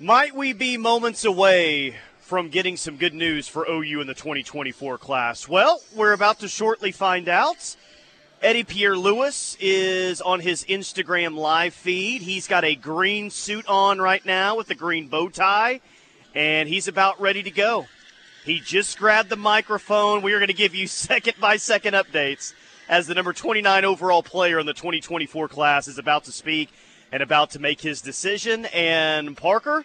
Might we be moments away from getting some good news for OU in the 2024 class? Well, we're about to shortly find out. Eddie Pierre-Louis is on his Instagram live feed. He's got a green suit on right now with a green bow tie, and he's about ready to go. He just grabbed the microphone. We are going to give you second-by-second updates as the number 29 overall player in the 2024 class is about to speak and about to make his decision. And, Parker,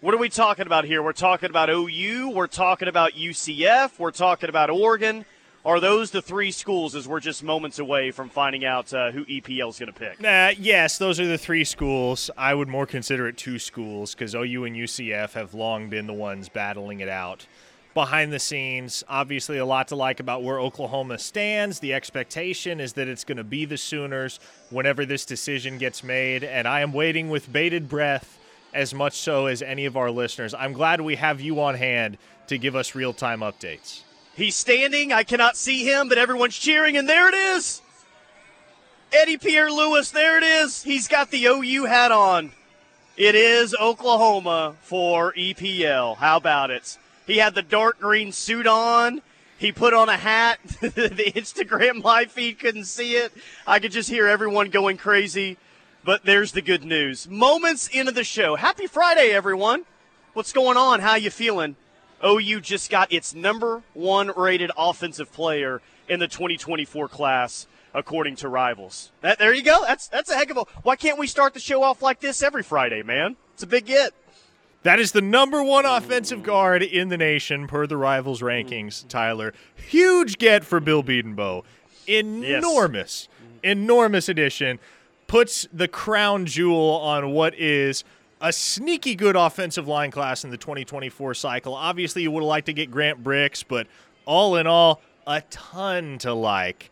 what are we talking about here? We're talking about OU. We're talking about UCF. We're talking about Oregon. Are those the three schools as we're just moments away from finding out who EPL is going to pick? Yes, those are the three schools. I would more consider it two schools because OU and UCF have long been the ones battling it out. Behind the scenes, obviously a lot to like about where Oklahoma stands. The expectation is that it's going to be the Sooners whenever this decision gets made, and I am waiting with bated breath as much so as any of our listeners. I'm glad we have you on hand to give us real-time updates. He's standing. I cannot see him, but everyone's cheering, and there it is. Eddie Pierre-Louis, there it is. He's got the OU hat on. It is Oklahoma for EPL. How about it? He had the dark green suit on. He put on a hat. The Instagram live feed couldn't see it. I could just hear everyone going crazy, but there's the good news. Moments into the show. Happy Friday, everyone. What's going on? How you feeling? OU just got its number one rated offensive player in the 2024 class, according to Rivals. There you go. That's a heck of a – why can't we start the show off like this every Friday, man? It's a big get. That is the number one offensive guard in the nation per the Rivals rankings, Tyler. Huge get for Bill Bedenbaugh. Enormous, enormous addition. Puts the crown jewel on what is – a sneaky good offensive line class in the 2024 cycle. Obviously, you would have liked to get Grant Bricks, but all in all, a ton to like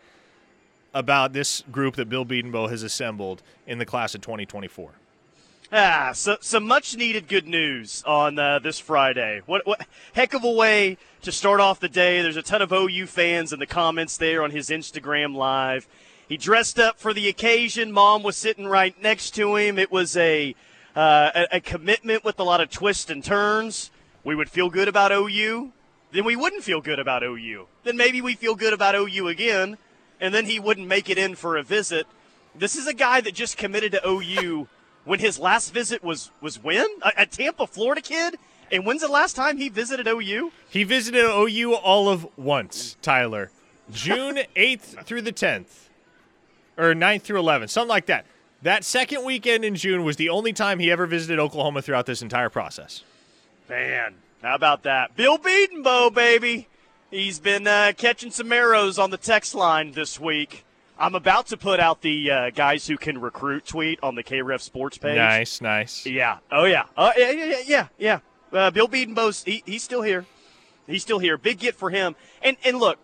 about this group that Bill Bedenbaugh has assembled in the class of 2024. So some much-needed good news on this Friday. What heck of a way to start off the day. There's a ton of OU fans in the comments there on his Instagram Live. He dressed up for the occasion. Mom was sitting right next to him. It was a commitment with a lot of twists and turns. We would feel good about OU. Then we wouldn't feel good about OU. Then maybe we feel good about OU again, and then he wouldn't make it in for a visit. This is a guy that just committed to OU when his last visit was when? A Tampa, Florida kid? And when's the last time he visited OU? He visited OU all of once, Tyler. June 8th through the 10th, or 9th through 11th, something like that. That second weekend in June was the only time he ever visited Oklahoma throughout this entire process. Man, how about that? Bill Bedenbaugh, baby. He's been catching some arrows on the text line this week. I'm about to put out the guys who can recruit tweet on the KREF sports page. Nice, nice. Yeah. Oh, yeah. Yeah. Bill Bedenbaugh's, he's still here. He's still here. Big get for him. And look.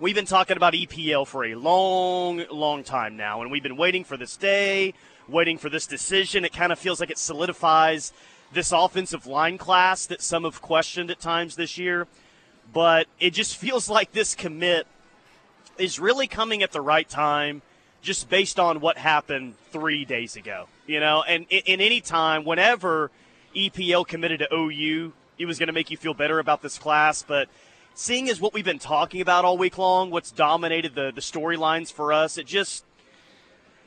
We've been talking about EPL for a long, long time now, and we've been waiting for this day, waiting for this decision. It kind of feels like it solidifies this offensive line class that some have questioned at times this year. But it just feels like this commit is really coming at the right time just based on what happened 3 days ago. You know, and in any time, whenever EPL committed to OU, it was going to make you feel better about this class, but – seeing as what we've been talking about all week long, what's dominated the storylines for us, it just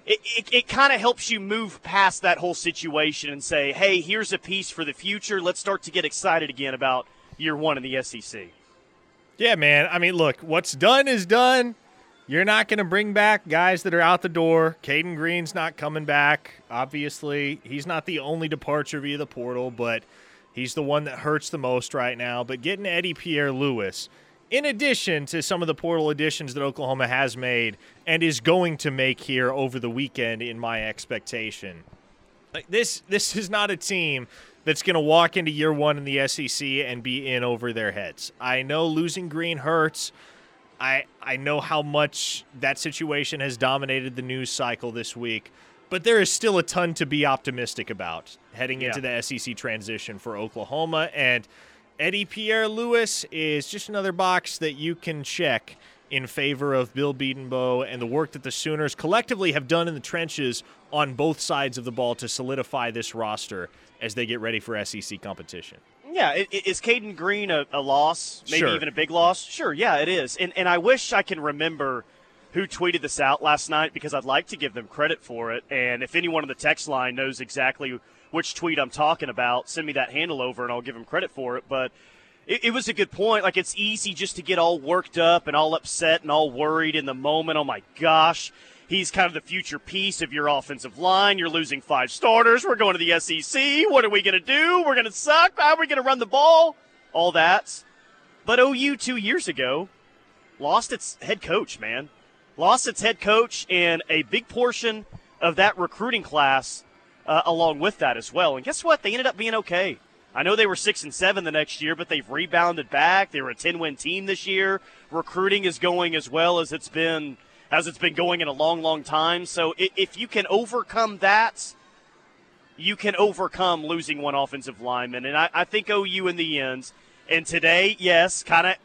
it kind of helps you move past that whole situation and say, hey, here's a piece for the future. Let's start to get excited again about year one in the SEC. Yeah, man. I mean, look, what's done is done. You're not going to bring back guys that are out the door. Caden Green's not coming back, obviously. He's not the only departure via the portal, but – he's the one that hurts the most right now. But getting Eddie Pierre-Louis, in addition to some of the portal additions that Oklahoma has made and is going to make here over the weekend in my expectation, like this is not a team that's going to walk into year one in the SEC and be in over their heads. I know losing Green hurts. I know how much that situation has dominated the news cycle this week. But there is still a ton to be optimistic about heading into the SEC transition for Oklahoma. And Eddie Pierre-Louis is just another box that you can check in favor of Bill Bedenbaugh and the work that the Sooners collectively have done in the trenches on both sides of the ball to solidify this roster as they get ready for SEC competition. Yeah, is Caden Green a loss, maybe even a big loss? Sure, yeah, it is. And I wish I can remember who tweeted this out last night because I'd like to give them credit for it. And if anyone on the text line knows exactly which tweet I'm talking about, send me that handle over and I'll give them credit for it. But it was a good point. Like, it's easy just to get all worked up and all upset and all worried in the moment. Oh, my gosh. He's kind of the future piece of your offensive line. You're losing five starters. We're going to the SEC. What are we going to do? We're going to suck. How are we going to run the ball? All that. But OU 2 years ago lost its head coach, man. Lost its head coach and a big portion of that recruiting class along with that as well. And guess what? They ended up being okay. I know they were 6-7 the next year, but they've rebounded back. They were a 10-win team this year. Recruiting is going as well as it's been going in a long, long time. So if you can overcome that, you can overcome losing one offensive lineman. And I think OU in the end, and today, yes, kind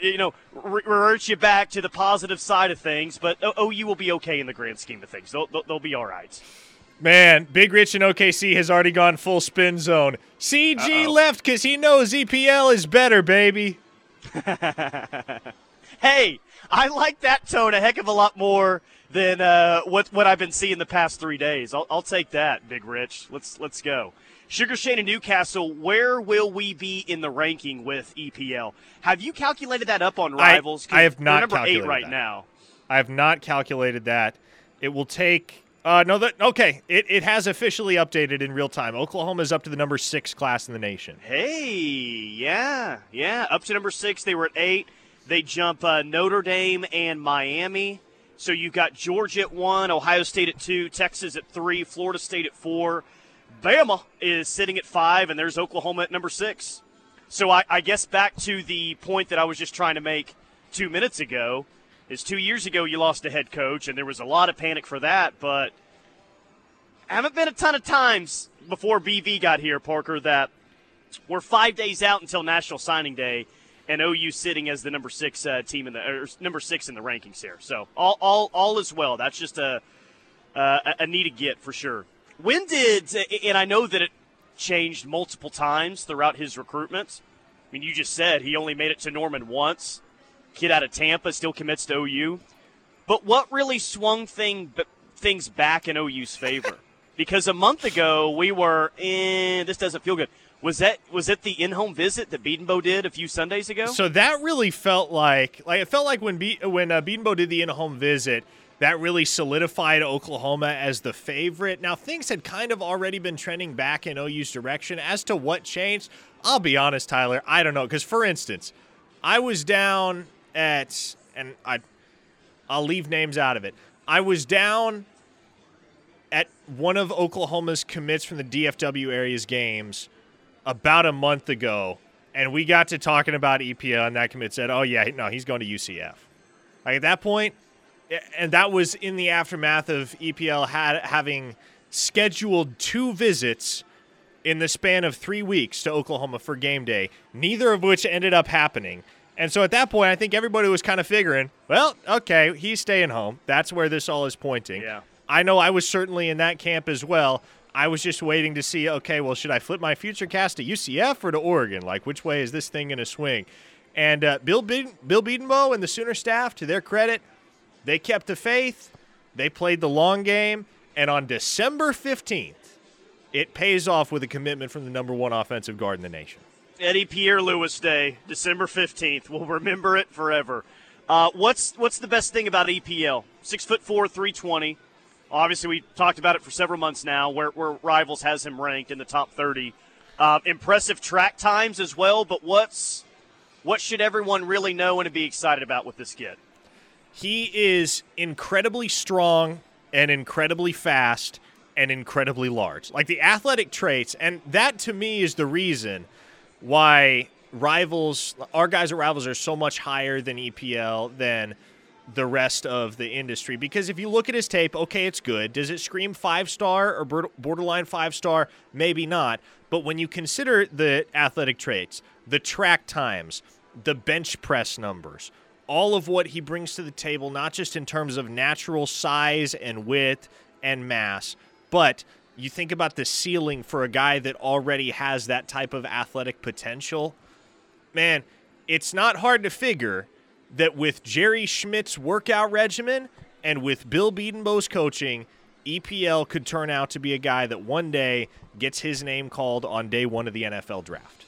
of, reverts you back to the positive side of things. But OU will be okay in the grand scheme of things. They'll be all right. Man, Big Rich in OKC has already gone full spin zone. CG left because he knows EPL is better, baby. Hey, I like that tone a heck of a lot more than what I've been seeing the past 3 days. I'll take that, Big Rich. Let's go. Sugar Shane in Newcastle, where will we be in the ranking with EPL? Have you calculated that up on Rivals? I have not calculated that. Right now. I have not calculated that. It will take It has officially updated in real time. Oklahoma is up to the number 6 class in the nation. Hey, yeah. Up to number 6. They were at 8. They jump Notre Dame and Miami. So you've got Georgia at 1, Ohio State at 2, Texas at 3, Florida State at 4. Bama is sitting at 5, and there's Oklahoma at number 6. So I guess back to the point that I was just trying to make 2 minutes ago is 2 years ago you lost a head coach, and there was a lot of panic for that, but haven't been a ton of times before BV got here, Parker, that we're 5 days out until National Signing Day, and OU sitting as the number 6 team number 6 in the rankings here. So all is well. That's just a needed get for sure. When did and I know that it changed multiple times throughout his recruitment. I mean, you just said he only made it to Norman once. Kid out of Tampa still commits to OU. But what really swung things back in OU's favor? Because a month ago we were this doesn't feel good. Was it the in-home visit that Bedenbaugh did a few Sundays ago? So that really felt like it felt like when Bedenbaugh did the in-home visit, that really solidified Oklahoma as the favorite. Now, things had kind of already been trending back in OU's direction. As to what changed, I'll be honest, Tyler, I don't know. Because, for instance, I was down at – and I'll leave names out of it. I was down at one of Oklahoma's commits from the DFW area's games – about a month ago, and we got to talking about EPL, and that commit said, oh, yeah, no, he's going to UCF. Like, at that point, and that was in the aftermath of EPL having scheduled 2 visits in the span of 3 weeks to Oklahoma for game day, neither of which ended up happening. And so at that point, I think everybody was kind of figuring, well, okay, he's staying home. That's where this all is pointing. Yeah. I know I was certainly in that camp as well. I was just waiting to see, okay, well, should I flip my future cast to UCF or to Oregon? Like, which way is this thing going to swing? And Bill Bedenbaugh and the Sooner staff, to their credit, they kept the faith. They played the long game. And on December 15th, it pays off with a commitment from the number 1 offensive guard in the nation. Eddie Pierre-Louis Day, December 15th. We'll remember it forever. What's the best thing about EPL? 6'4", 320. Obviously, we talked about it for several months now where Rivals has him ranked in the top 30. Impressive track times as well, but what should everyone really know and be excited about with this kid? He is incredibly strong and incredibly fast and incredibly large. Like the athletic traits, and that to me is the reason why our guys at Rivals are so much higher than EPL than the rest of the industry, because if you look at his tape, okay, it's good. Does it scream 5-star or borderline 5-star? Maybe not. But when you consider the athletic traits, the track times, the bench press numbers, all of what he brings to the table, not just in terms of natural size and width and mass, but you think about the ceiling for a guy that already has that type of athletic potential. Man, it's not hard to figure that with Jerry Schmidt's workout regimen and with Bill Bedenbaugh's coaching, EPL could turn out to be a guy that one day gets his name called on day one of the NFL draft.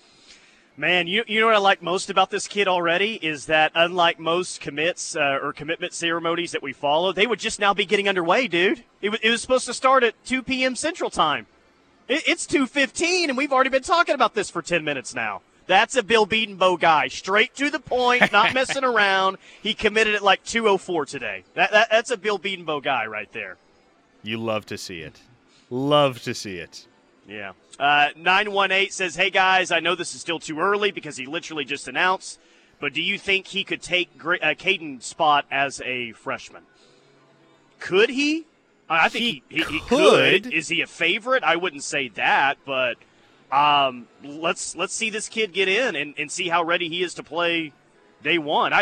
Man, you know what I like most about this kid already is that unlike most commits or commitment ceremonies that we follow, they would just now be getting underway, dude. It was supposed to start at 2 p.m. Central Time. It's 2:15, and we've already been talking about this for 10 minutes now. That's a Bill Bedenbaugh guy, straight to the point, not messing around. He committed at like 2:04 today. That's a Bill Bedenbaugh guy right there. You love to see it. Love to see it. Yeah. 918 says, hey, guys, I know this is still too early because he literally just announced, but do you think he could take Caden's spot as a freshman? Could he? I think he could. Is he a favorite? I wouldn't say that, but let's see this kid get in and see how ready he is to play day one.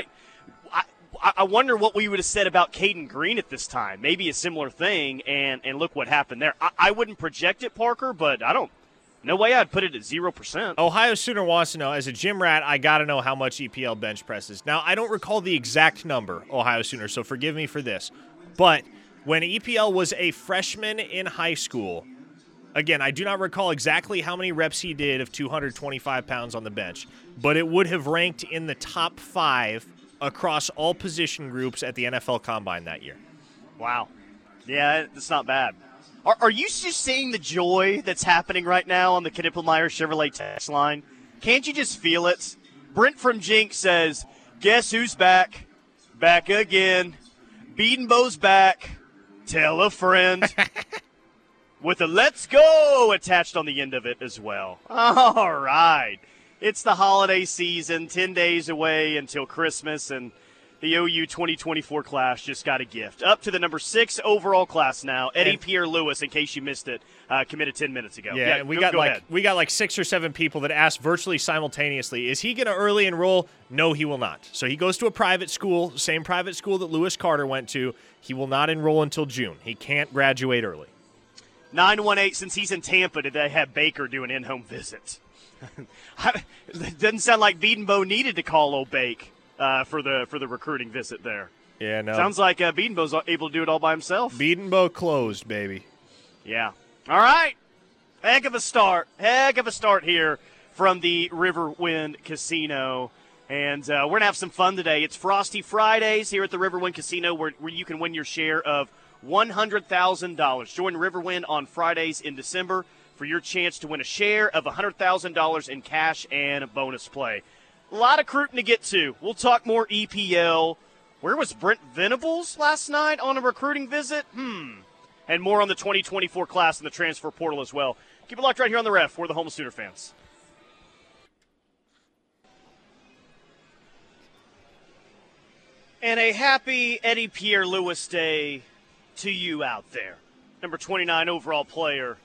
I wonder what we would have said about Caden Green at this time. Maybe a similar thing, and look what happened there. I wouldn't project it, Parker, but no way I'd put it at 0%. Ohio Sooner wants to know, as a gym rat, I got to know how much EPL bench presses. Now, I don't recall the exact number, Ohio Sooner, so forgive me for this. But when EPL was a freshman in high school, again, I do not recall exactly how many reps he did of 225 pounds on the bench, but it would have ranked in the top 5 across all position groups at the NFL Combine that year. Wow. Yeah, that's not bad. Are you just seeing the joy that's happening right now on the Knippelmeyer Chevrolet text line? Can't you just feel it? Brent from Jink says, guess who's back? Back again. Bedenbaugh's back. Tell a friend. With a let's go attached on the end of it as well. All right. It's the holiday season, 10 days away until Christmas, and the OU 2024 class just got a gift. Up to the number 6 overall class now, Eddie Pierre-Louis, in case you missed it, committed 10 minutes ago. Yeah, and we got like 6 or 7 people that asked virtually simultaneously, is he going to early enroll? No, he will not. So he goes to a private school, same private school that Lewis Carter went to. He will not enroll until June. He can't graduate early. 918, since he's in Tampa, did they have Baker do an in-home visit? It doesn't sound like Bedenbaugh needed to call O'Bake for the recruiting visit there. Yeah, no. Sounds like Bedenbaugh's able to do it all by himself. Bedenbaugh closed, baby. Yeah. All right. Heck of a start. Heck of a start here from the Riverwind Casino. And we're going to have some fun today. It's Frosty Fridays here at the Riverwind Casino where you can win your share of $100,000. Join Riverwind on Fridays in December for your chance to win a share of $100,000 in cash and bonus play. A lot of recruiting to get to. We'll talk more EPL. Where was Brent Venables last night on a recruiting visit? And more on the 2024 class and the transfer portal as well. Keep it locked right here on the Ref. We're the home of Sooner fans. And a happy Eddie Pierre-Louis Day to you out there. Number 29 overall player,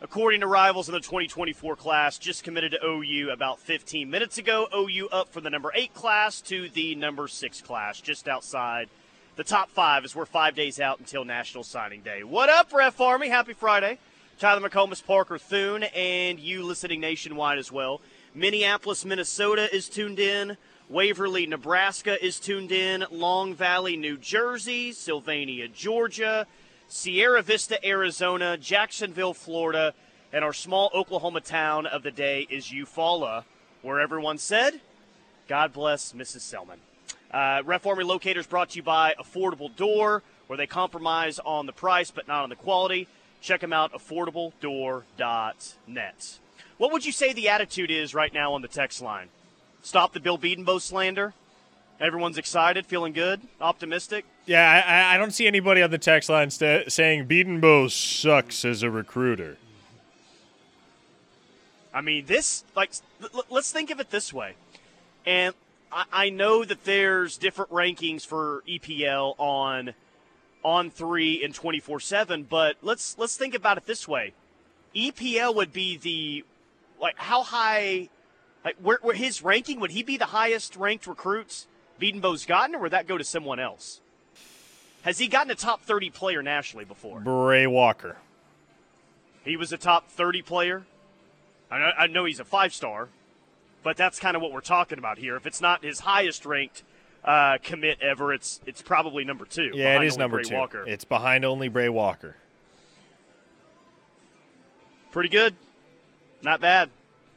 according to Rivals in the 2024 class, just committed to OU about 15 minutes ago. OU up from the number 8 class to the number 6 class, just outside the top 5 as we're 5 days out until National Signing Day. What up, Ref Army? Happy Friday. Tyler McComas, Parker Thune, and you listening nationwide as well. Minneapolis, Minnesota is tuned in. Waverly, Nebraska is tuned in. Long Valley, New Jersey. Sylvania, Georgia. Sierra Vista, Arizona, Jacksonville, Florida, and our small Oklahoma town of the day is Eufaula, where everyone said, God bless Mrs. Selman. Ref Army Locators brought to you by Affordable Door, where they compromise on the price but not on the quality. Check them out, affordabledoor.net. What would you say the attitude is right now on the text line? Stop the Bill Bedenbaugh slander? Everyone's excited, feeling good, optimistic? Yeah, I don't see anybody on the text line saying Bedenbaugh sucks as a recruiter. I mean, let's think of it this way. And I know that there's different rankings for EPL on 3 and 24/7, but let's think about it this way. EPL would be how high, where his ranking, would he be the highest ranked recruits? Bedenbaugh's gotten, or would that go to someone else? Has he gotten a top 30 player nationally before? Bray Walker. He was a top 30 player. I know he's a five-star, but that's kind of what we're talking about here. If it's not his highest-ranked commit ever, it's probably number two. Yeah, it is number two. Walker. It's behind only Bray Walker. Pretty good. Not bad.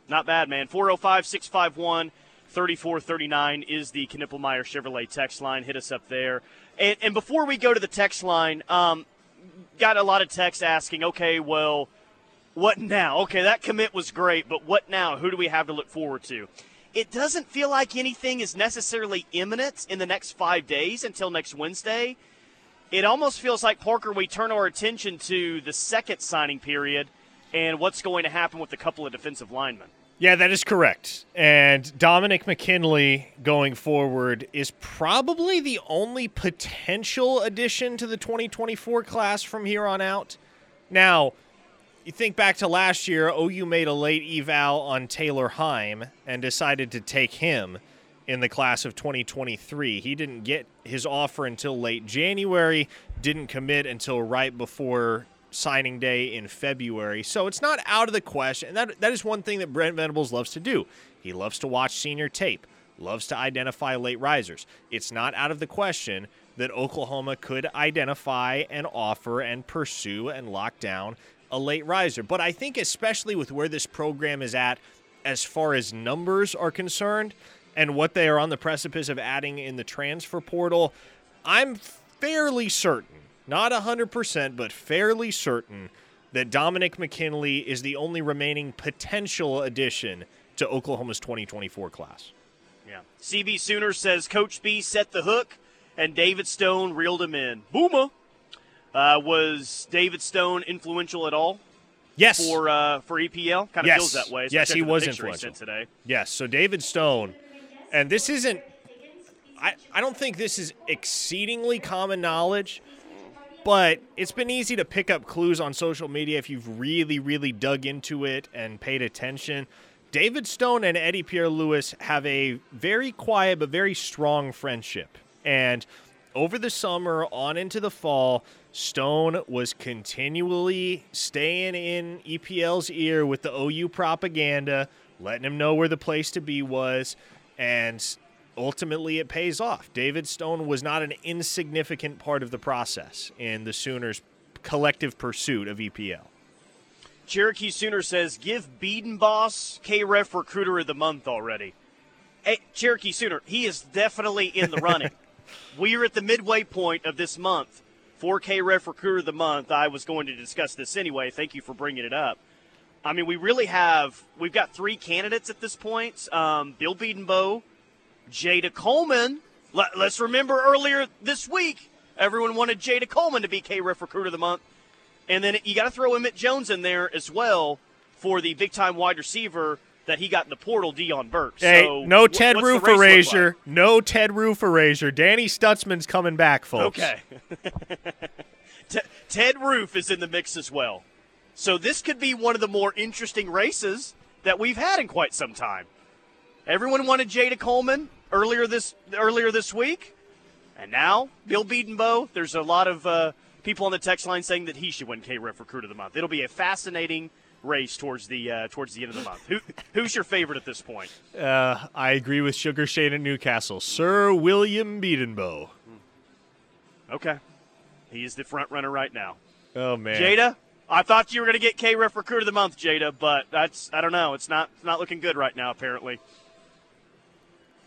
Not bad, man. 405-651-3439 is the Knippelmeyer Chevrolet text line. Hit us up there. And before we go to the text line, got a lot of texts asking, okay, well, what now? Okay, that commit was great, but what now? Who do we have to look forward to? It doesn't feel like anything is necessarily imminent in the next 5 days until next Wednesday. It almost feels like, Parker, we turn our attention to the second signing period and what's going to happen with a couple of defensive linemen. Yeah, that is correct. And Dominic McKinley going forward is probably the only potential addition to the 2024 class from here on out. Now, you think back to last year, OU made a late eval on Taylor Heim and decided to take him in the class of 2023. He didn't get his offer until late January, didn't commit until right before signing day in February. So it's not out of the question. And that is one thing that Brent Venables loves to do. He loves to watch senior tape, loves to identify late risers. It's not out of the question that Oklahoma could identify and offer and pursue and lock down a late riser. But I think especially with where this program is at as far as numbers are concerned and what they are on the precipice of adding in the transfer portal, I'm fairly certain, not 100%, but fairly certain that Dominic McKinley is the only remaining potential addition to Oklahoma's 2024 class. Yeah. CB Sooner says Coach B set the hook and David Stone reeled him in. Boomer. Was David Stone influential at all? Yes. For EPL? Kind of feels that way. Yes, he was influential. Today. Yes, so David Stone, and this isn't – I don't think this is exceedingly common knowledge, but it's been easy to pick up clues on social media if you've really, really dug into it and paid attention. David Stone and Eddie Pierre-Louis have a very quiet but very strong friendship, and over the summer on into the fall – Stone was continually staying in EPL's ear with the OU propaganda, letting him know where the place to be was, and ultimately it pays off. David Stone was not an insignificant part of the process in the Sooners' collective pursuit of EPL. Cherokee Sooner says, give Bedenbaugh KREF Recruiter of the Month already. Hey, Cherokee Sooner, he is definitely in the running. We are at the midway point of this month. 4K Ref Recruiter of the Month, I was going to discuss this anyway. Thank you for bringing it up. I mean, we really have – we've got three candidates at this point. Bill Bedenbaugh, Jada Coleman. Let's remember earlier this week, everyone wanted Jada Coleman to be KREF Recruiter of the Month. And then you got to throw Emmett Jones in there as well for the big-time wide receiver that he got in the portal, Deion Burks. Hey, so no Ted Roof erasure. Like? No Ted Roof erasure. Danny Stutzman's coming back, folks. Okay. Ted Roof is in the mix as well. So this could be one of the more interesting races that we've had in quite some time. Everyone wanted Jada Coleman earlier this week, and now Bill Bedenbaugh. There's a lot of people on the text line saying that he should win KREF Recruit of the Month. It'll be a fascinating race towards the end of the month. Who's your favorite at this point? I agree with Sugar Shane at Newcastle. Sir William Bedenbaugh. Okay. He is the front runner right now. Oh, man. Jada, I thought you were going to get KREF Recruiter of the Month, Jada, but that's, I don't know. It's not looking good right now, apparently.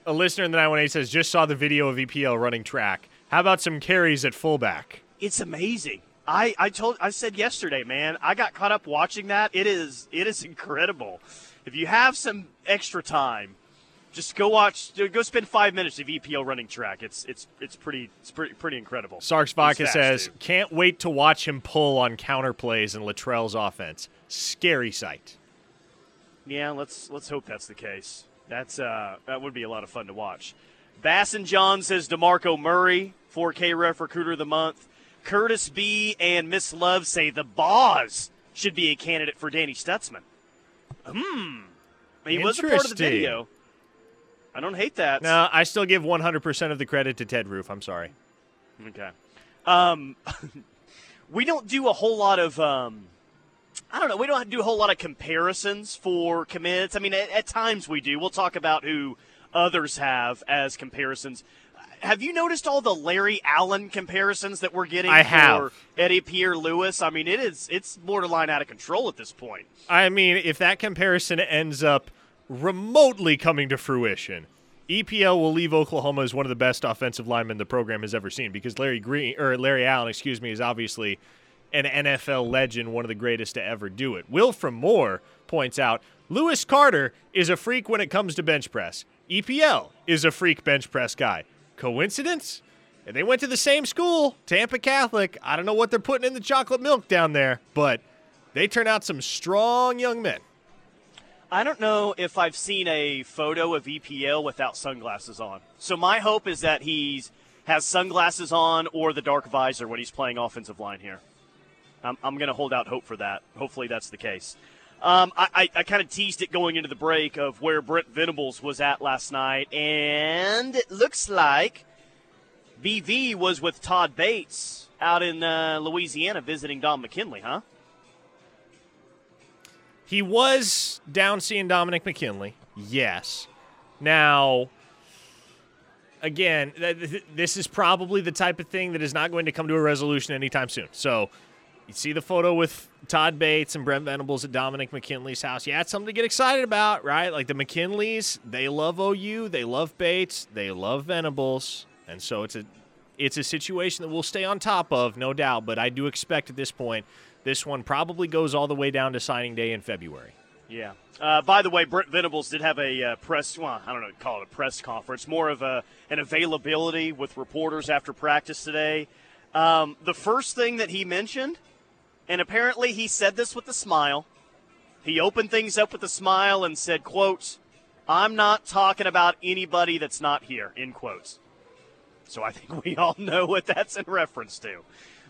A listener in the 918 says, just saw the video of EPL running track. How about some carries at fullback? It's amazing. I said yesterday, man, I got caught up watching that. It is incredible. If you have some extra time, just go spend 5 minutes of EPL running track. It's pretty incredible. Sarks Vodka says, dude, Can't wait to watch him pull on counter plays in Latrell's offense. Scary sight. Yeah, let's hope that's the case. That would be a lot of fun to watch. Bass and John says DeMarco Murray, 4K Ref Recruiter of the Month. Curtis B. and Miss Love say the Boz should be a candidate for Danny Stutzman. He was a part of the video. I don't hate that. No, I still give 100% of the credit to Ted Roof. I'm sorry. Okay. We don't do a whole lot of I don't know. We don't do a whole lot of comparisons for commits. I mean, at times we do. We'll talk about who others have as comparisons. Have you noticed all the Larry Allen comparisons that we're getting for Eddie Pierre-Louis? I mean, it's borderline out of control at this point. I mean, if that comparison ends up remotely coming to fruition, EPL will leave Oklahoma as one of the best offensive linemen the program has ever seen, because Larry Allen is obviously an NFL legend, one of the greatest to ever do it. Wilfram Moore points out, Lewis Carter is a freak when it comes to bench press. EPL is a freak bench press guy. Coincidence? They went to the same school, Tampa Catholic. I don't know what they're putting in the chocolate milk down there, but they turn out some strong young men. I don't know if I've seen a photo of EPL without sunglasses on. So my hope is that he has sunglasses on or the dark visor when he's playing offensive line here. I'm going to hold out hope for that. Hopefully that's the case. I kind of teased it going into the break of where Brent Venables was at last night, and it looks like BV was with Todd Bates out in Louisiana visiting Dom McKinley, huh? He was down seeing Dominic McKinley, yes. Now, again, this is probably the type of thing that is not going to come to a resolution anytime soon, so... You see the photo with Todd Bates and Brent Venables at Dominic McKinley's house. Yeah, it's something to get excited about, right? Like the McKinleys, they love OU, they love Bates, they love Venables. And so it's a situation that we'll stay on top of, no doubt. But I do expect at this point, this one probably goes all the way down to signing day in February. Yeah. By the way, Brent Venables did have a press conference, more of an availability with reporters after practice today. The first thing that he mentioned, and apparently he said this with a smile. He opened things up with a smile and said, quotes, I'm not talking about anybody that's not here, end quotes. So I think we all know what that's in reference to.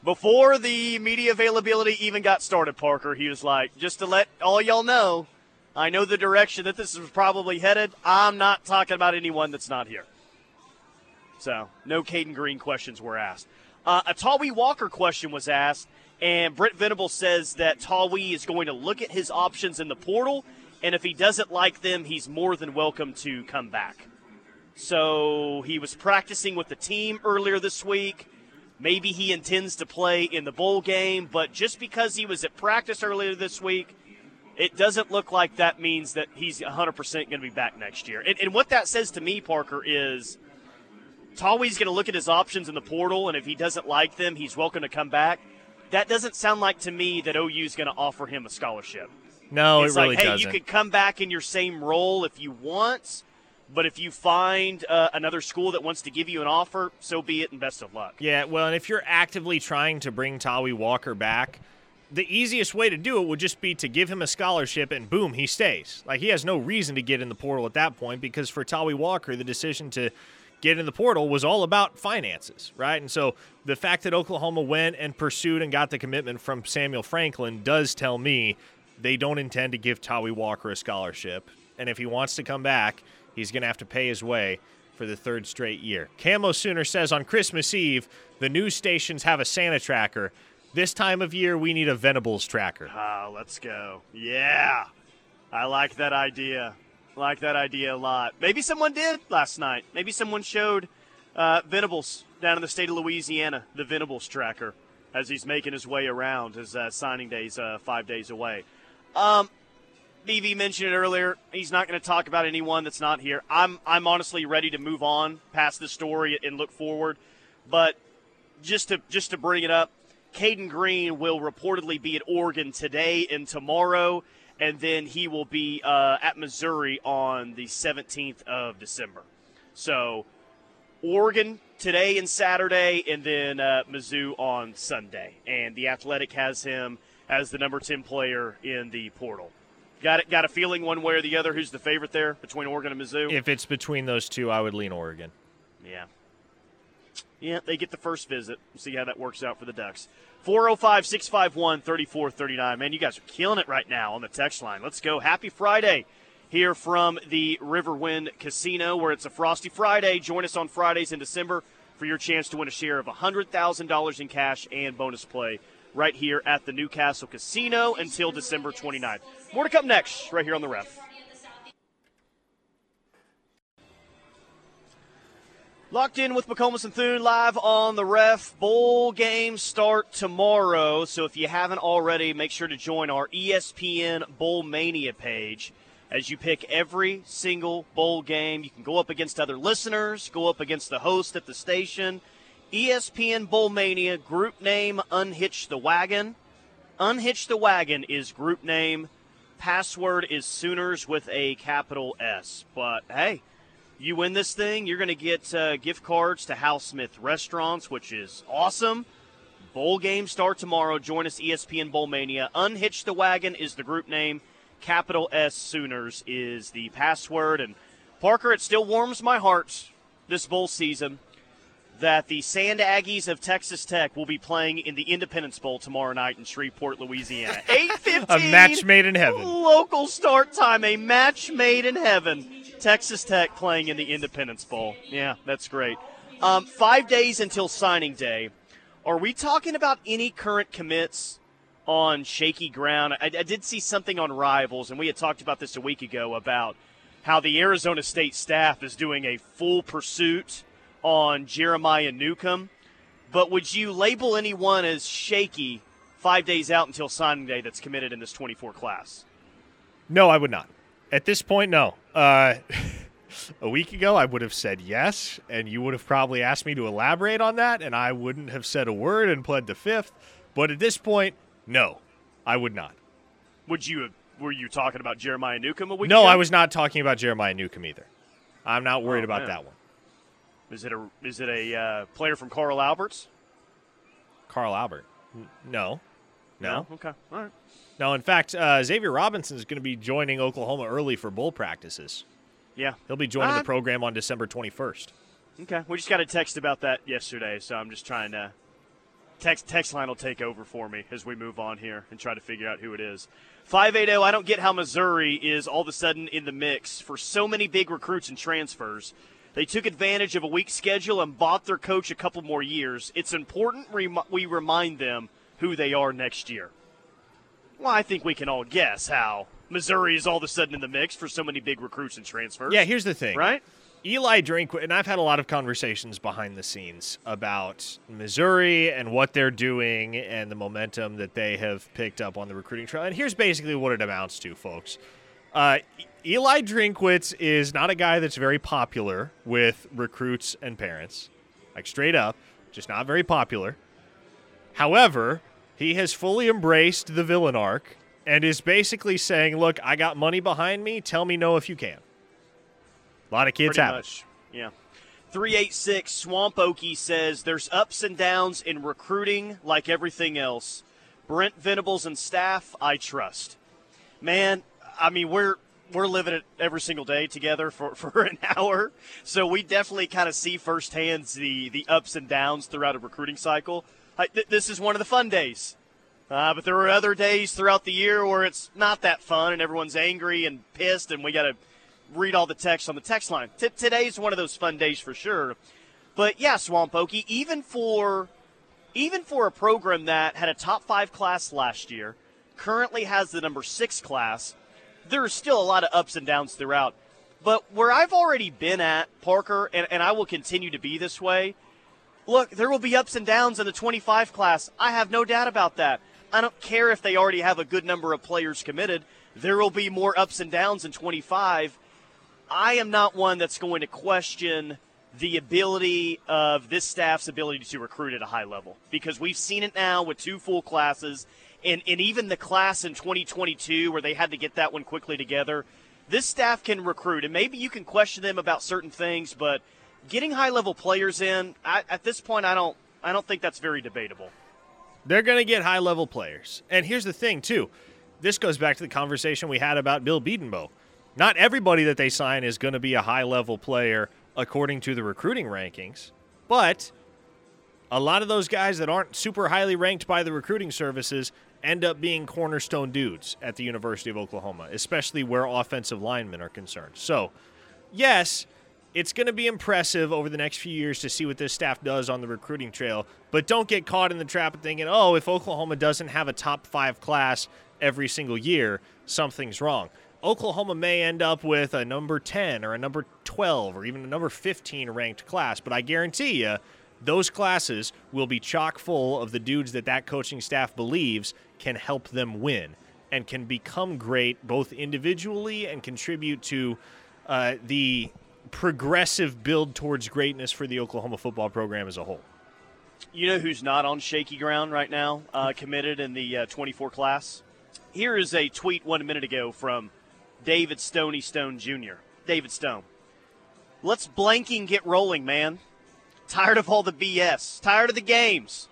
Before the media availability even got started, Parker, he was like, just to let all y'all know, I know the direction that this is probably headed. I'm not talking about anyone that's not here. So no Caden Green questions were asked. A Tobey Walker question was asked, and Brent Venables says that Tobey is going to look at his options in the portal, and if he doesn't like them, he's more than welcome to come back. So he was practicing with the team earlier this week. Maybe he intends to play in the bowl game, but just because he was at practice earlier this week, it doesn't look like that means that he's 100% going to be back next year. And what that says to me, Parker, is Tawey's going to look at his options in the portal, and if he doesn't like them, he's welcome to come back. That doesn't sound like to me that OU's going to offer him a scholarship. No, it's it really like, hey, doesn't. You could come back in your same role if you want, but if you find another school that wants to give you an offer, so be it and best of luck. Yeah, well, and if you're actively trying to bring Tobey Walker back, the easiest way to do it would just be to give him a scholarship and boom, he stays. Like, he has no reason to get in the portal at that point, because for Tobey Walker, the decision to get in the portal was all about finances, right? And so the fact that Oklahoma went and pursued and got the commitment from Samuel Franklin does tell me they don't intend to give Tobey Walker a scholarship. And if he wants to come back, he's going to have to pay his way for the third straight year. Camo Sooner says on Christmas Eve, the news stations have a Santa tracker. This time of year, we need a Venables tracker. Let's go. Yeah. I like that idea. Like that idea a lot. Maybe someone did last night. Maybe someone showed Venables down in the state of Louisiana, the Venables tracker, as he's making his way around as signing day's 5 days away. BV mentioned it earlier. He's not going to talk about anyone that's not here. I'm honestly ready to move on past the story and look forward. But just to bring it up, Caden Green will reportedly be at Oregon today and tomorrow. And then he will be at Missouri on the 17th of December. So Oregon today and Saturday, and then Mizzou on Sunday. And The Athletic has him as the number 10 player in the portal. Got a feeling one way or the other who's the favorite there between Oregon and Mizzou? If it's between those two, I would lean Oregon. Yeah. Yeah, they get the first visit. We'll see how that works out for the Ducks. 405-651-3439. Man, you guys are killing it right now on the text line. Let's go. Happy Friday. here from the Riverwind Casino, where it's a Frosty Friday. Join us on Fridays in December for your chance to win a share of $100,000 in cash and bonus play right here at the Newcastle Casino until December 29th. More to come next right here on the Ref. Locked in with McComas and Thune live on the Ref. Bowl games start tomorrow, so if you haven't already, make sure to join our ESPN Bowl Mania page as you pick every single bowl game. You can go up against other listeners, go up against the host at the station. ESPN Bowl Mania, group name, Unhitch the Wagon. Unhitch the Wagon is group name. Password is Sooners with a capital S. But, hey, you win this thing, you're going to get gift cards to Hal Smith Restaurants, which is awesome. Bowl games start tomorrow. Join us, ESPN Bowl Mania. Unhitch the Wagon is the group name. Capital S Sooners is the password. And, Parker, it still warms my heart this bowl season that the Sand Aggies of Texas Tech will be playing in the Independence Bowl tomorrow night in Shreveport, Louisiana. 8:15. A match made in heaven. Local start time, a match made in heaven. Texas Tech playing in the Independence Bowl. Yeah, that's great. 5 days until signing day. Are we talking about any current commits on shaky ground? I did see something on Rivals, and we had talked about this a week ago, about how the Arizona State staff is doing a full pursuit on Jeremiah Newcomb, but would you label anyone as shaky 5 days out until signing day that's committed in this 24 class? No, I would not. At this point, no. A week ago, I would have said yes, and you would have probably asked me to elaborate on that, and I wouldn't have said a word and pled the fifth. But at this point, no, I would not. Would you? Were you talking about Jeremiah Newcomb a week ago? No, I was not talking about Jeremiah Newcomb either. I'm not worried about that one. Is it a player from Carl Albert's? Carl Albert? No. Okay. All right. No, in fact, Xavier Robinson is going to be joining Oklahoma early for bowl practices. Yeah. He'll be joining the program on December 21st. Okay. We just got a text about that yesterday, so I'm just trying to text line will take over for me as we move on here and try to figure out who it is. 580, I don't get how Missouri is all of a sudden in the mix for so many big recruits and transfers. They took advantage of a weak schedule and bought their coach a couple more years. It's important we remind them who they are next year. Well, I think we can all guess how Missouri is all of a sudden in the mix for so many big recruits and transfers. Yeah, here's the thing. Right? Eli Drinkwitz, and I've had a lot of conversations behind the scenes about Missouri and what they're doing and the momentum that they have picked up on the recruiting trail. And here's basically what it amounts to, folks. Eli Drinkwitz is not a guy that's very popular with recruits and parents, like straight up, just not very popular. However, he has fully embraced the villain arc and is basically saying, look, I got money behind me. Tell me no if you can. A lot of kids have it. Yeah. 386 Swamp Okie says there's ups and downs in recruiting like everything else. Brent Venables and staff, I trust. Man, I mean, we're living it every single day together for an hour, so we definitely kind of see firsthand the ups and downs throughout a recruiting cycle. This is one of the fun days, but there are other days throughout the year where it's not that fun and everyone's angry and pissed and we got to read all the text on the text line. Today's one of those fun days for sure. But, yeah, Swamp Okie, even for a program that had a top-5 class last year, currently has the number 6 class, there's still a lot of ups and downs throughout. But where I've already been at, Parker, and I will continue to be this way, look, there will be ups and downs in the 25 class. I have no doubt about that. I don't care if they already have a good number of players committed. There will be more ups and downs in 25. I am not one that's going to question the ability of this staff's ability to recruit at a high level, because we've seen it now with 2 full classes. And even the class in 2022 where they had to get that one quickly together, this staff can recruit. And maybe you can question them about certain things, but getting high-level players in, at this point, I don't think that's very debatable. They're going to get high-level players. And here's the thing, too. This goes back to the conversation we had about Bill Bedenbaugh. Not everybody that they sign is going to be a high-level player according to the recruiting rankings, but a lot of those guys that aren't super highly ranked by the recruiting services end up being cornerstone dudes at the University of Oklahoma, especially where offensive linemen are concerned. So, yes, it's going to be impressive over the next few years to see what this staff does on the recruiting trail, but don't get caught in the trap of thinking, oh, if Oklahoma doesn't have a top five class every single year, something's wrong. Oklahoma may end up with a number 10 or a number 12 or even a number 15 ranked class, but I guarantee you those classes will be chock full of the dudes that that coaching staff believes can help them win and can become great both individually and contribute to the progressive build towards greatness for the Oklahoma football program as a whole. You know who's not on shaky ground right now, committed in the 24 class? Here is a tweet 1 minute ago from David Stoney Stone Jr. David Stone. Let's blanking get rolling, man. Tired of all the BS. Tired of the games.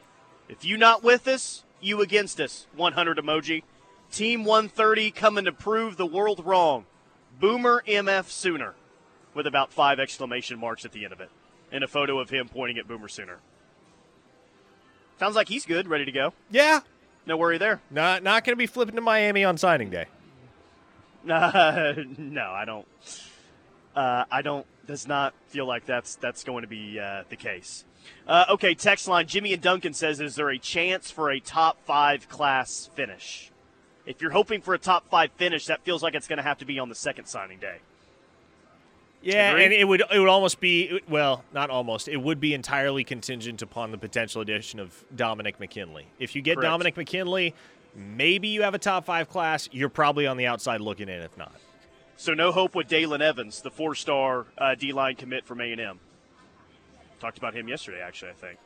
If you not with us, you against us. 100 emoji. Team 130 coming to prove the world wrong. Boomer MF Sooner. With about 5 exclamation marks at the end of it. And a photo of him pointing at Boomer Sooner. Sounds like he's good, ready to go. Yeah. No worry there. Not going to be flipping to Miami on signing day. No, I don't. Does not feel like that's going to be the case. Okay, text line. Jimmy and Duncan says, is there a chance for a top five class finish? If you're hoping for a top five finish, that feels like it's going to have to be on the second signing day. Yeah, agree? And it would almost be, well, not almost. It would be entirely contingent upon the potential addition of Dominic McKinley. If you get Correct. Dominic McKinley, maybe you have a top five class. You're probably on the outside looking in if not. So no hope with Dalen Evans, the four-star D-line commit from A&M. Talked about him yesterday, actually, I think.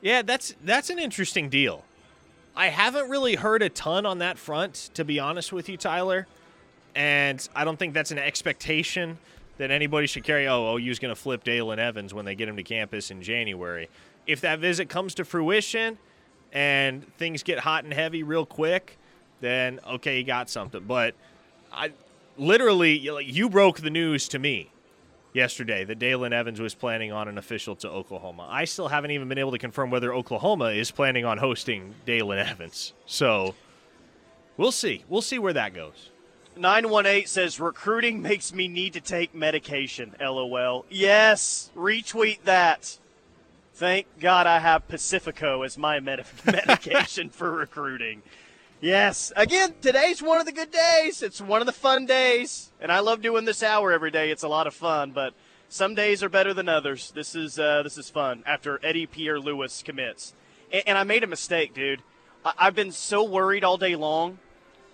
Yeah, that's an interesting deal. I haven't really heard a ton on that front, to be honest with you, Tyler. And I don't think that's an expectation that anybody should carry. Oh, OU's going to flip Dalen Evans when they get him to campus in January. If that visit comes to fruition and things get hot and heavy real quick, then, okay, you got something. But literally, you broke the news to me yesterday that Dalen Evans was planning on an official to Oklahoma. I still haven't even been able to confirm whether Oklahoma is planning on hosting Dalen Evans. So we'll see. We'll see where that goes. 918 says, recruiting makes me need to take medication, LOL. Yes, retweet that. Thank God I have Pacifico as my medication for recruiting. Yes. Again, today's one of the good days. It's one of the fun days. And I love doing this hour every day. It's a lot of fun. But some days are better than others. This is fun after Eddie Pierre-Louis commits. And I made a mistake, dude. I've been so worried all day long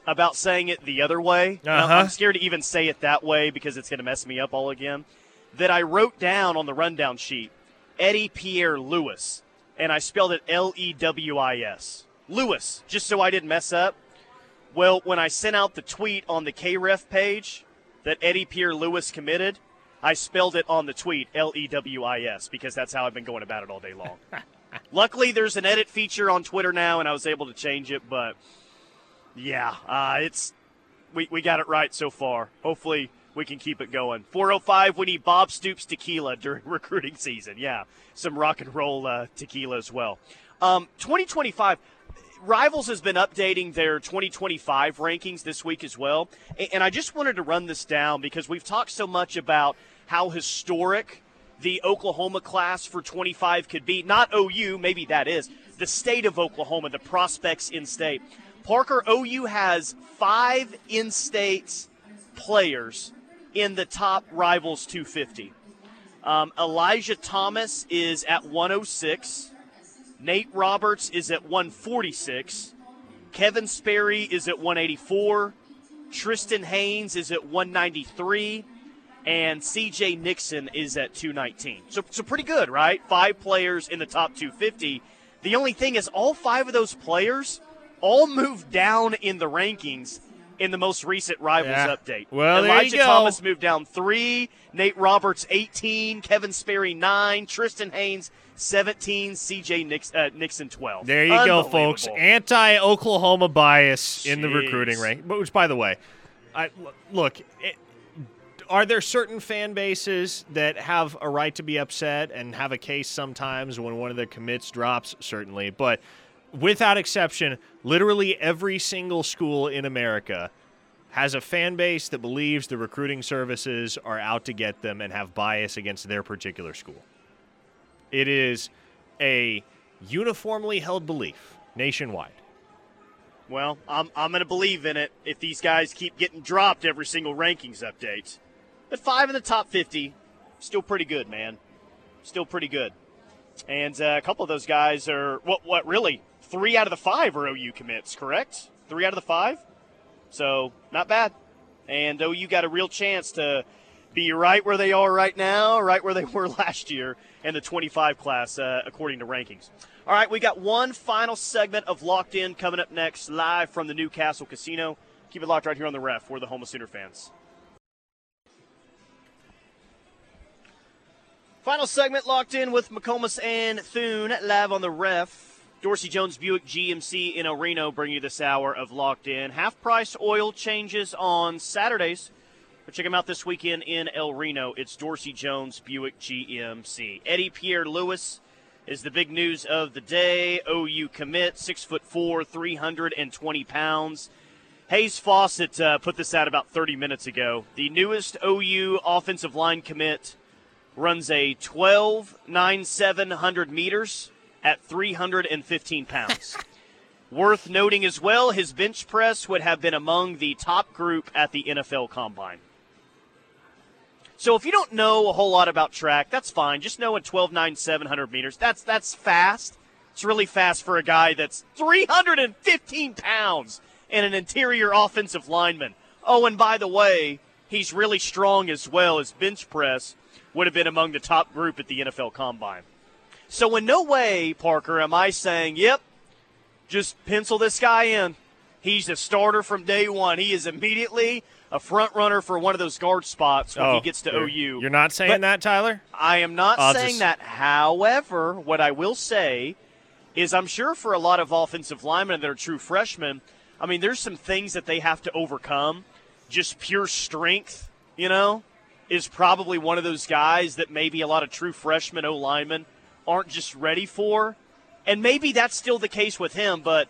about saying it the other way. Uh-huh. I'm scared to even say it that way because it's going to mess me up all again. That I wrote down on the rundown sheet, Eddie Pierre-Louis. And I spelled it Lewis. Lewis, just so I didn't mess up. Well, when I sent out the tweet on the KREF page that Eddie Pierre-Louis committed, I spelled it on the tweet, Lewis, because that's how I've been going about it all day long. Luckily, there's an edit feature on Twitter now, and I was able to change it. But, yeah, it's we got it right so far. Hopefully we can keep it going. 405, we need Bob Stoops tequila during recruiting season. Yeah, some rock and roll tequila as well. 2025. Rivals has been updating their 2025 rankings this week as well, and I just wanted to run this down because we've talked so much about how historic the Oklahoma class for 25 could be. Not OU, maybe that is. The state of Oklahoma, the prospects in-state. Parker, OU has 5 in-state players in the top Rivals 250. Elijah Thomas is at 106. Nate Roberts is at 146. Kevin Sperry is at 184. Tristan Haynes is at 193. And C.J. Nixon is at 219. So pretty good, right? 5 players in the top 250. The only thing is all 5 of those players all moved down in the rankings in the most recent Rivals update. Well, Elijah Thomas moved down 3, Nate Roberts 18, Kevin Sperry 9, Tristan Haynes 17, C.J. Nixon 12. There you go, folks. Anti-Oklahoma bias in the recruiting rank. Which, by the way, are there certain fan bases that have a right to be upset and have a case sometimes when one of their commits drops? Certainly, but without exception, literally every single school in America has a fan base that believes the recruiting services are out to get them and have bias against their particular school. It is a uniformly held belief nationwide. Well, I'm going to believe in it if these guys keep getting dropped every single rankings update. But 5 in the top 50, still pretty good, man. Still pretty good. And a couple of those guys are, what really, 3 out of the 5 are OU commits, correct? 3 out of the 5? So, not bad. And OU got a real chance to be right where they are right now, right where they were last year in the 25 class, according to rankings. All right, we got one final segment of Locked In coming up next, live from the Newcastle Casino. Keep it locked right here on the Ref. We're the home of Sooner fans. Final segment, Locked In with McComas and Thune, live on the Ref. Dorsey Jones Buick GMC in El Reno bring you this hour of Locked In. Half-price oil changes on Saturdays. But check them out this weekend in El Reno. It's Dorsey Jones Buick GMC. Eddie Pierre-Louis is the big news of the day. OU commit, 6'4", 320 pounds. Hayes Fawcett put this out about 30 minutes ago. The newest OU offensive line commit runs a 12.97 meters at 315 pounds. Worth noting as well, his bench press would have been among the top group at the NFL Combine. So if you don't know a whole lot about track, that's fine. Just know at 12.97 meters, that's fast. It's really fast for a guy that's 315 pounds and an interior offensive lineman. Oh, and by the way, he's really strong as well. His bench press would have been among the top group at the NFL Combine. So in no way, Parker, am I saying, yep, just pencil this guy in. He's a starter from day one. He is immediately a front runner for one of those guard spots when he gets to OU. You're not saying that, Tyler? I am not saying that. However, what I will say is I'm sure for a lot of offensive linemen that are true freshmen, I mean, there's some things that they have to overcome. Just pure strength, you know, is probably one of those guys that maybe a lot of true freshmen O-linemen aren't just ready for, and maybe that's still the case with him, but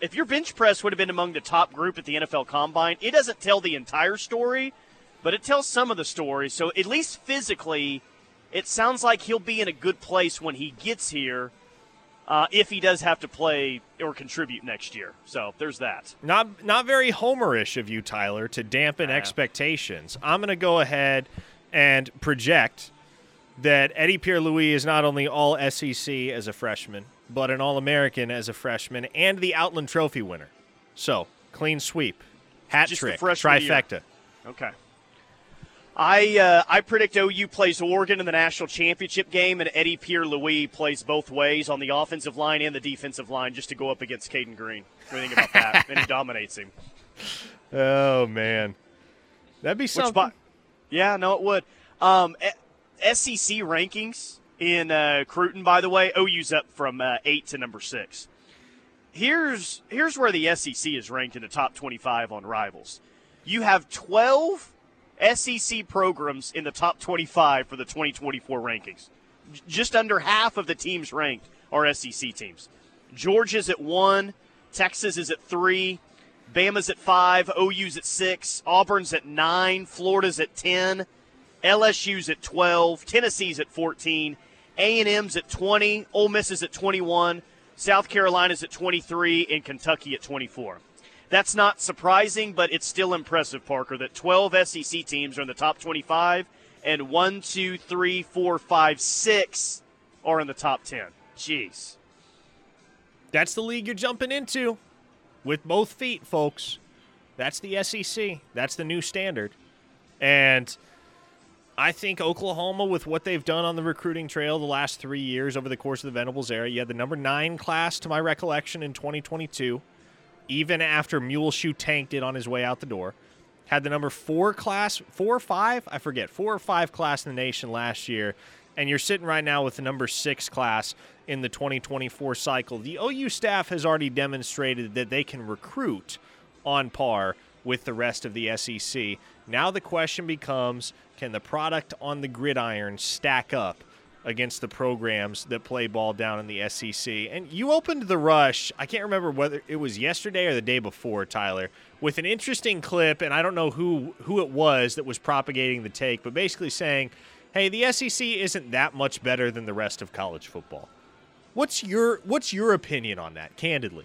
if your bench press would have been among the top group at the NFL Combine, it doesn't tell the entire story, but it tells some of the story, so at least physically, it sounds like he'll be in a good place when he gets here, if he does have to play or contribute next year. So there's that. Not very Homer-ish of you, Tyler, to dampen expectations. I'm going to go ahead and project that Eddie Pierre-Louis is not only All-SEC as a freshman, but an All-American as a freshman and the Outland Trophy winner. So, clean sweep. Hat just trick. Trifecta. Year. Okay. I predict OU plays Oregon in the national championship game, and Eddie Pierre-Louis plays both ways on the offensive line and the defensive line just to go up against Caden Green. What do you think about that? And he dominates him. Oh, man. That'd be something. Yeah, no, it would. SEC rankings in Cruton, by the way, OU's up from 8 to number 6. Here's where the SEC is ranked in the top 25 on Rivals. You have 12 SEC programs in the top 25 for the 2024 rankings. Just under half of the teams ranked are SEC teams. Georgia's at 1, Texas is at 3, Bama's at 5, OU's at 6, Auburn's at 9, Florida's at 10, LSU's at 12, Tennessee's at 14, A&M's at 20, Ole Miss is at 21, South Carolina's at 23, and Kentucky at 24. That's not surprising, but it's still impressive, Parker, that 12 SEC teams are in the top 25, and 1, 2, 3, 4, 5, 6 are in the top 10. Jeez. That's the league you're jumping into with both feet, folks. That's the SEC. That's the new standard. And I think Oklahoma, with what they've done on the recruiting trail the last 3 years over the course of the Venables era, you had the number 9 class, to my recollection, in 2022, even after Muleshoe tanked it on his way out the door. Had the number 4 class, 4 or 5? I forget, 4 or 5 class in the nation last year. And you're sitting right now with the number 6 class in the 2024 cycle. The OU staff has already demonstrated that they can recruit on par with the rest of the SEC. Now the question becomes, can the product on the gridiron stack up against the programs that play ball down in the SEC. And you opened the rush, I can't remember whether it was yesterday or the day before, Tyler, with an interesting clip, and I don't know who it was that was propagating the take, but basically saying, hey, the SEC isn't that much better than the rest of college football. What's your opinion on that, candidly?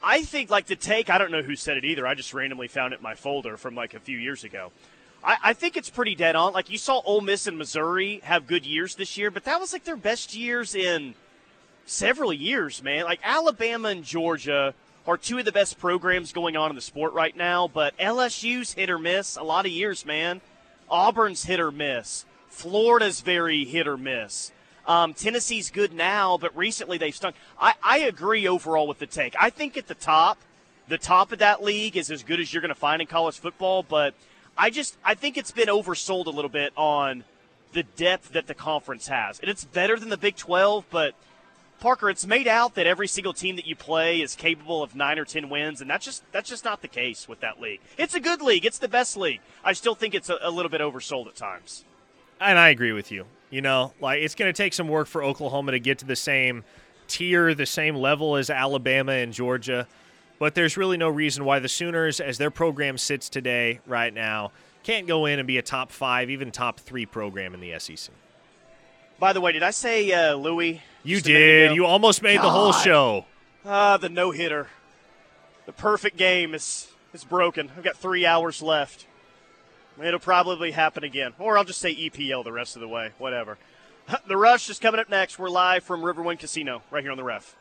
I think, like, the take, I don't know who said it either. I just randomly found it in my folder from, like, a few years ago. I think it's pretty dead on. Like, you saw Ole Miss and Missouri have good years this year, but that was, like, their best years in several years, man. Like, Alabama and Georgia are two of the best programs going on in the sport right now, but LSU's hit or miss a lot of years, man. Auburn's hit or miss. Florida's very hit or miss. Tennessee's good now, but recently they've stunk. I agree overall with the take. I think at the top of that league is as good as you're going to find in college football, but I think it's been oversold a little bit on the depth that the conference has. And it's better than the Big 12, but, Parker, it's made out that every single team that you play is capable of 9 or 10 wins, and that's just not the case with that league. It's a good league. It's the best league. I still think it's a little bit oversold at times. And I agree with you. You know, like, it's going to take some work for Oklahoma to get to the same tier, the same level as Alabama and Georgia. But there's really no reason why the Sooners, as their program sits today, right now, can't go in and be a top 5, even top 3 program in the SEC. By the way, did I say Louis? You did. You almost made the whole show. The no-hitter. The perfect game is broken. I've got 3 hours left. It'll probably happen again. Or I'll just say EPL the rest of the way. Whatever. The Rush is coming up next. We're live from Riverwind Casino right here on the Ref.